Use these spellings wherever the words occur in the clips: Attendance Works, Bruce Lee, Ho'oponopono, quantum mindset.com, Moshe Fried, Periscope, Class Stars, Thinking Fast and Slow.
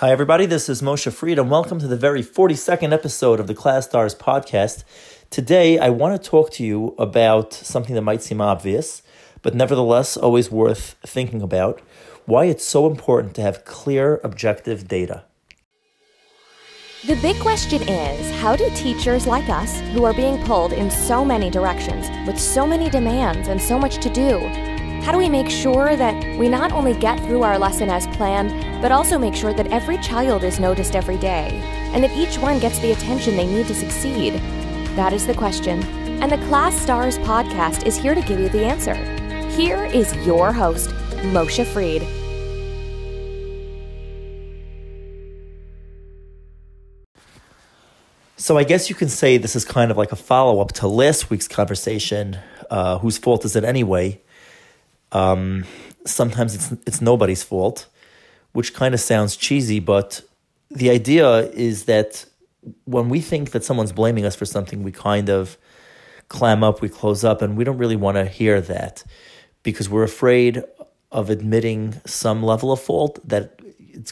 Hi everybody, this is Moshe Fried and welcome to the very 42nd episode of the Class Stars podcast. Today I want to talk to you about something that might seem obvious, but nevertheless always worth thinking about, why it's so important to have clear, objective data. The big question is, how do teachers like us, who are being pulled in so many directions, with so many demands and so much to do, how do we make sure that we not only get through our lesson as planned, but also make sure that every child is noticed every day, and that each one gets the attention they need to succeed? That is the question, and the Class Stars podcast is here to give you the answer. Here is your host, Moshe Fried. So I guess you can say this is kind of like a follow-up to last week's conversation, whose fault is it anyway? Sometimes it's nobody's fault, which kind of sounds cheesy, but the idea is that when we think that someone's blaming us for something, we kind of clam up, we close up, and we don't really want to hear that because we're afraid of admitting some level of fault, that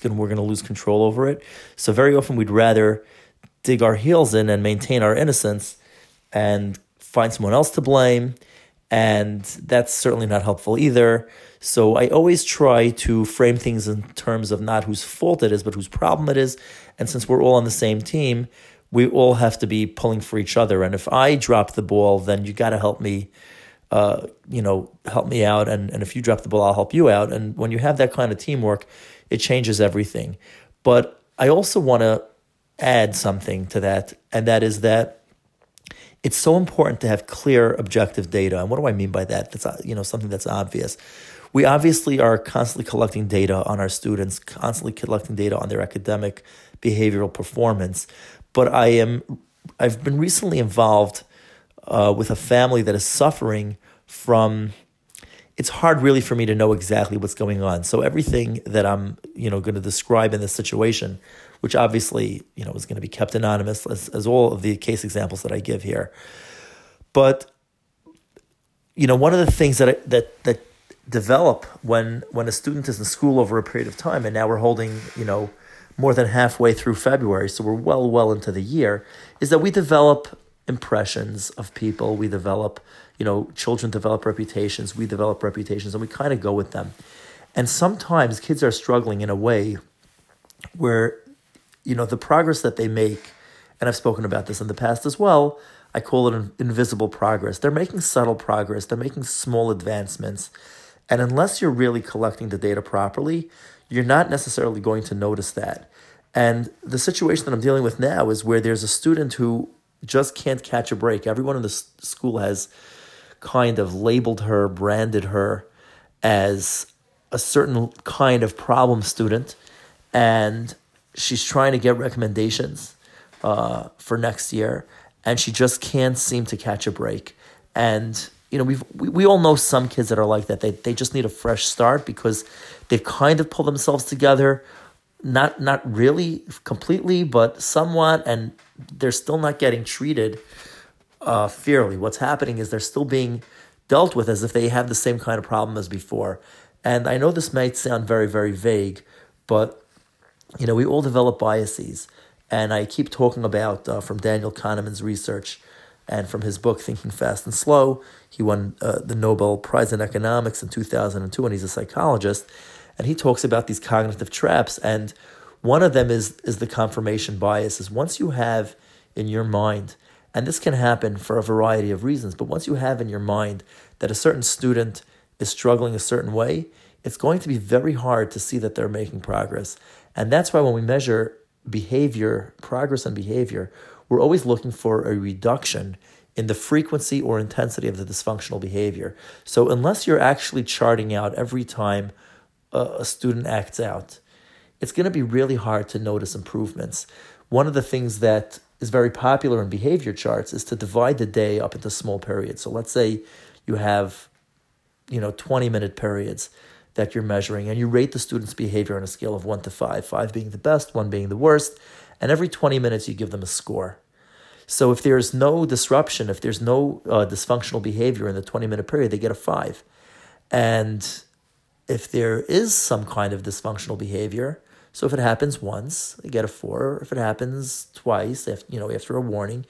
we're going to lose control over it. So very often we'd rather dig our heels in and maintain our innocence and find someone else to blame. And that's certainly not helpful either. So I always try to frame things in terms of not whose fault it is, but whose problem it is. And since we're all on the same team, we all have to be pulling for each other. And if I drop the ball, then you got to help me, help me out. And if you drop the ball, I'll help you out. And when you have that kind of teamwork, it changes everything. But I also want to add something to that, and that is that it's so important to have clear, objective data. And what do I mean by that? That's, something that's obvious. We obviously are constantly collecting data on our students, constantly collecting data on their academic behavioral performance. But I've been recently involved with a family that is suffering from, it's hard really for me to know exactly what's going on. So everything that I'm, going to describe in this situation, which obviously, is going to be kept anonymous as all of the case examples that I give here. But, one of the things that develop when a student is in school over a period of time, and now we're holding, more than halfway through February, so we're well into the year, is that we develop impressions of people. We develop, children develop reputations. We develop reputations, and we kind of go with them. And sometimes kids are struggling in a way where the progress that they make, and I've spoken about this in the past as well, I call it an invisible progress. They're making subtle progress. They're making small advancements. And unless you're really collecting the data properly, you're not necessarily going to notice that. And the situation that I'm dealing with now is where there's a student who just can't catch a break. Everyone in the school has kind of labeled her, branded her as a certain kind of problem student. And she's trying to get recommendations for next year, and she just can't seem to catch a break. And we all know some kids that are like that. They just need a fresh start because they've kind of pulled themselves together, not really completely, but somewhat, and they're still not getting treated fairly. What's happening is they're still being dealt with as if they have the same kind of problem as before. And I know this might sound very, very vague, but we all develop biases, and I keep talking about from Daniel Kahneman's research and from his book, Thinking Fast and Slow. He won the Nobel Prize in Economics in 2002, and he's a psychologist, and he talks about these cognitive traps, and one of them is the confirmation bias. Is once you have in your mind, and this can happen for a variety of reasons, but once you have in your mind that a certain student is struggling a certain way, it's going to be very hard to see that they're making progress. And that's why when we measure behavior, progress and behavior, we're always looking for a reduction in the frequency or intensity of the dysfunctional behavior. So unless you're actually charting out every time a student acts out, it's going to be really hard to notice improvements. One of the things that is very popular in behavior charts is to divide the day up into small periods. So let's say you have, 20-minute periods that you're measuring, and you rate the student's behavior on a scale of 1 to 5, 5 being the best, 1 being the worst, and every 20 minutes you give them a score. So if there's no disruption, if there's no dysfunctional behavior in the 20-minute period, they get a 5. And if there is some kind of dysfunctional behavior, So if it happens once, I get a 4. If it happens twice, after a warning,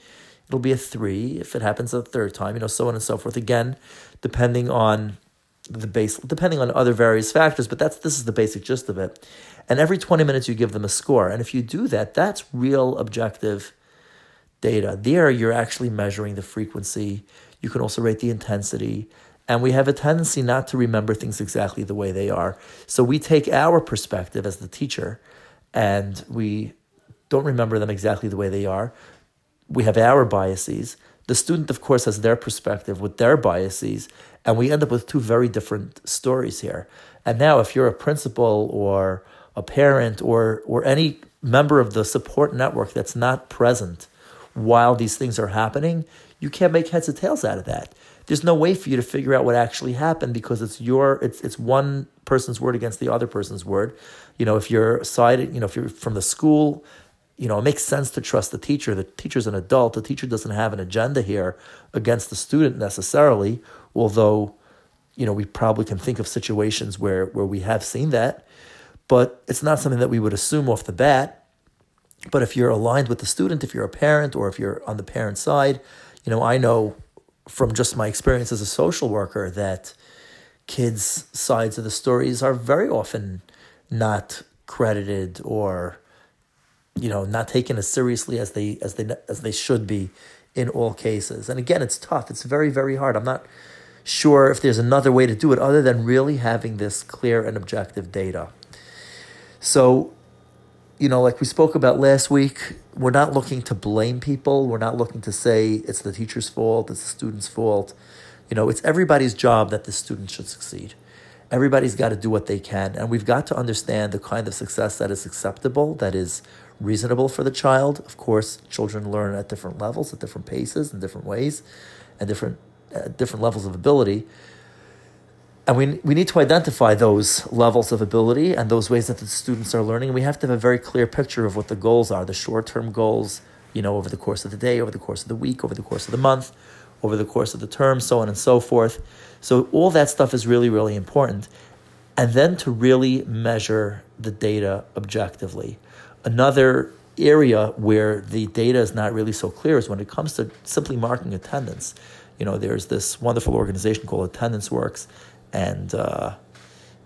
it'll be a 3. If it happens a third time, so on and so forth. Again, depending on other various factors, but this is the basic gist of it. And every 20 minutes you give them a score. And if you do that, that's real objective data. There you're actually measuring the frequency. You can also rate the intensity. And we have a tendency not to remember things exactly the way they are. So we take our perspective as the teacher and we don't remember them exactly the way they are. We have our biases. The student, of course, has their perspective with their biases, and we end up with two very different stories here. And now if you're a principal or a parent or any member of the support network that's not present while these things are happening, you can't make heads or tails out of that. There's no way for you to figure out what actually happened because it's one person's word against the other person's word. If you're from the school, it makes sense to trust the teacher. The teacher's an adult. The teacher doesn't have an agenda here against the student necessarily, although, we probably can think of situations where we have seen that. But it's not something that we would assume off the bat. But if you're aligned with the student, if you're a parent or if you're on the parent side, I know from just my experience as a social worker that kids' sides of the stories are very often not credited or not taken as seriously as they should be in all cases. And again, it's tough. It's very, very hard. I'm not sure if there's another way to do it other than really having this clear and objective data. So, like we spoke about last week, we're not looking to blame people. We're not looking to say it's the teacher's fault, it's the student's fault. It's everybody's job that the student should succeed. Everybody's got to do what they can. And we've got to understand the kind of success that is acceptable, that is reasonable for the child. Of course, children learn at different levels, at different paces, in different ways, and different levels of ability. And we need to identify those levels of ability and those ways that the students are learning. And we have to have a very clear picture of what the goals are, the short-term goals, over the course of the day, over the course of the week, over the course of the month, over the course of the term, so on and so forth. So all that stuff is really, really important. And then to really measure the data objectively. Another area where the data is not really so clear is when it comes to simply marking attendance. There's this wonderful organization called Attendance Works, and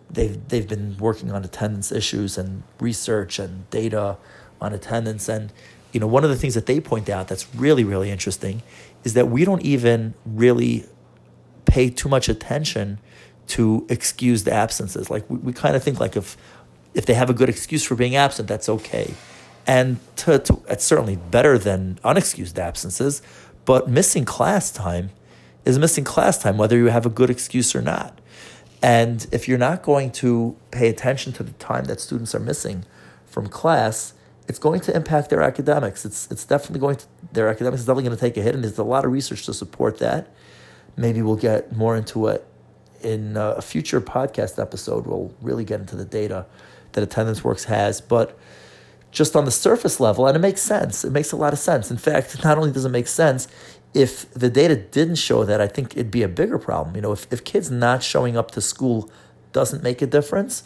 they've been working on attendance issues and research and data on attendance. And one of the things that they point out that's really, really interesting is that we don't even really pay too much attention to excused absences. Like we kind of think like if they have a good excuse for being absent, that's okay. And it's certainly better than unexcused absences, but missing class time is missing class time, whether you have a good excuse or not. And if you're not going to pay attention to the time that students are missing from class, it's going to impact their academics. Their academics is definitely going to take a hit, and there's a lot of research to support that. Maybe we'll get more into it in a future podcast episode. We'll really get into the data that Attendance Works has, but just on the surface level, and it makes sense. It makes a lot of sense. In fact, not only does it make sense, if the data didn't show that, I think it'd be a bigger problem. If kids not showing up to school doesn't make a difference,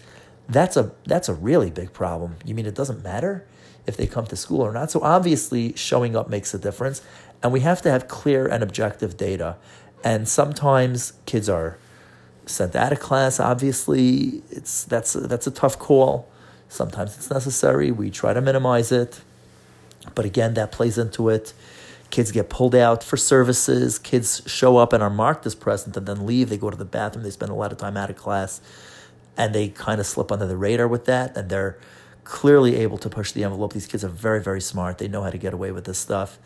that's a really big problem. You mean it doesn't matter if they come to school or not? So obviously showing up makes a difference, and we have to have clear and objective data. And sometimes kids are sent out of class. Obviously, that's a tough call. Sometimes it's necessary. We try to minimize it. But again, that plays into it. Kids get pulled out for services. Kids show up and are marked as present and then leave. They go to the bathroom. They spend a lot of time out of class. And they kind of slip under the radar with that. And they're clearly able to push the envelope. These kids are very, very smart. They know how to get away with this stuff.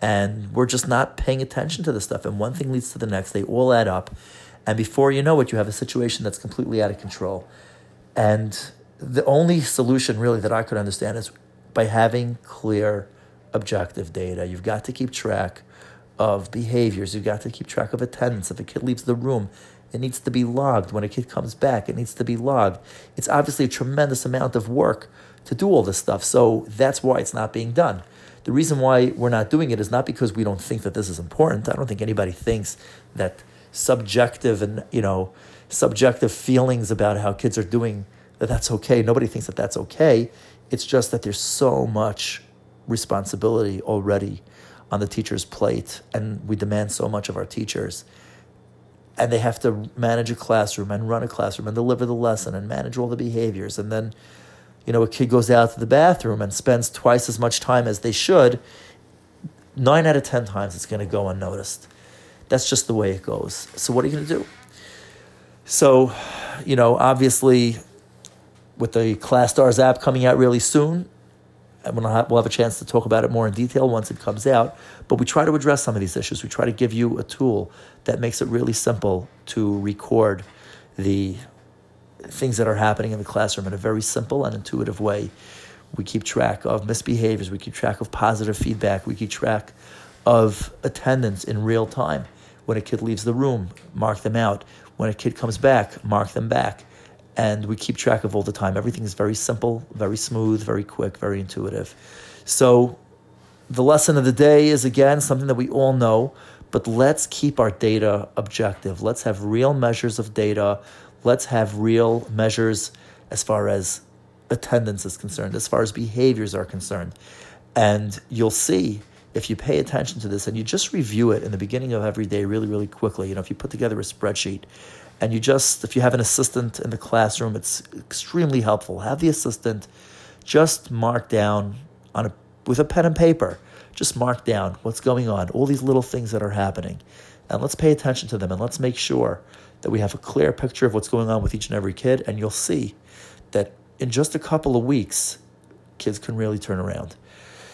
And we're just not paying attention to this stuff. And one thing leads to the next. They all add up. And before you know it, you have a situation that's completely out of control. And the only solution really that I could understand is by having clear, objective data. You've got to keep track of behaviors. You've got to keep track of attendance. If a kid leaves the room, it needs to be logged. When a kid comes back, it needs to be logged. It's obviously a tremendous amount of work to do all this stuff. So that's why it's not being done. The reason why we're not doing it is not because we don't think that this is important. I don't think anybody thinks that subjective and, subjective feelings about how kids are doing, that's okay. Nobody thinks that that's okay. It's just that there's so much responsibility already on the teacher's plate, and we demand so much of our teachers. And they have to manage a classroom and run a classroom and deliver the lesson and manage all the behaviors. And then, you know, a kid goes out to the bathroom and spends twice as much time as they should. 9 out of 10 times it's going to go unnoticed. That's just the way it goes. So what are you going to do? So, you know, obviously with the Class Stars app coming out really soon, and we'll have a chance to talk about it more in detail once it comes out. But we try to address some of these issues. We try to give you a tool that makes it really simple to record the things that are happening in the classroom in a very simple and intuitive way. We keep track of misbehaviors. We keep track of positive feedback. We keep track of attendance in real time. When a kid leaves the room, mark them out. When a kid comes back, mark them back. And we keep track of all the time. Everything is very simple, very smooth, very quick, very intuitive. So the lesson of the day is, again, something that we all know, but let's keep our data objective. Let's have real measures of data. Let's have real measures as far as attendance is concerned, as far as behaviors are concerned. And you'll see, if you pay attention to this and you just review it in the beginning of every day really, really quickly, you know, if you put together a spreadsheet, and if you have an assistant in the classroom, it's extremely helpful. Have the assistant just mark down with a pen and paper, just mark down what's going on, all these little things that are happening. And let's pay attention to them, and let's make sure that we have a clear picture of what's going on with each and every kid. And you'll see that in just a couple of weeks, kids can really turn around.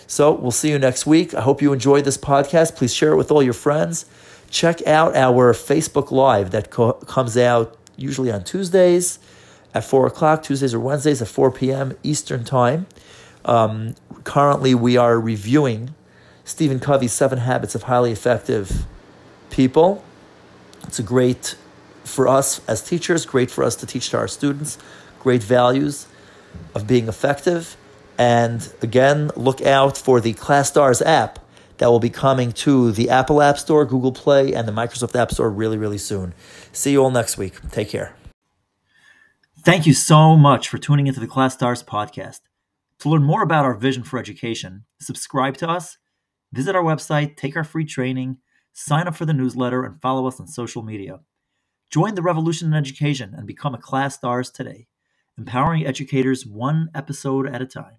So we'll see you next week. I hope you enjoyed this podcast. Please share it with all your friends. Check out our Facebook Live that comes out usually on Tuesdays at 4 o'clock, Tuesdays or Wednesdays at 4 p.m. Eastern Time. Currently, we are reviewing Stephen Covey's 7 Habits of Highly Effective People. It's great for us as teachers, great for us to teach to our students, great values of being effective. And again, look out for the Class Stars app that will be coming to the Apple App Store, Google Play, and the Microsoft App Store really, really soon. See you all next week. Take care. Thank you so much for tuning into the Class Stars podcast. To learn more about our vision for education, subscribe to us, visit our website, take our free training, sign up for the newsletter, and follow us on social media. Join the revolution in education and become a Class Stars today, empowering educators one episode at a time.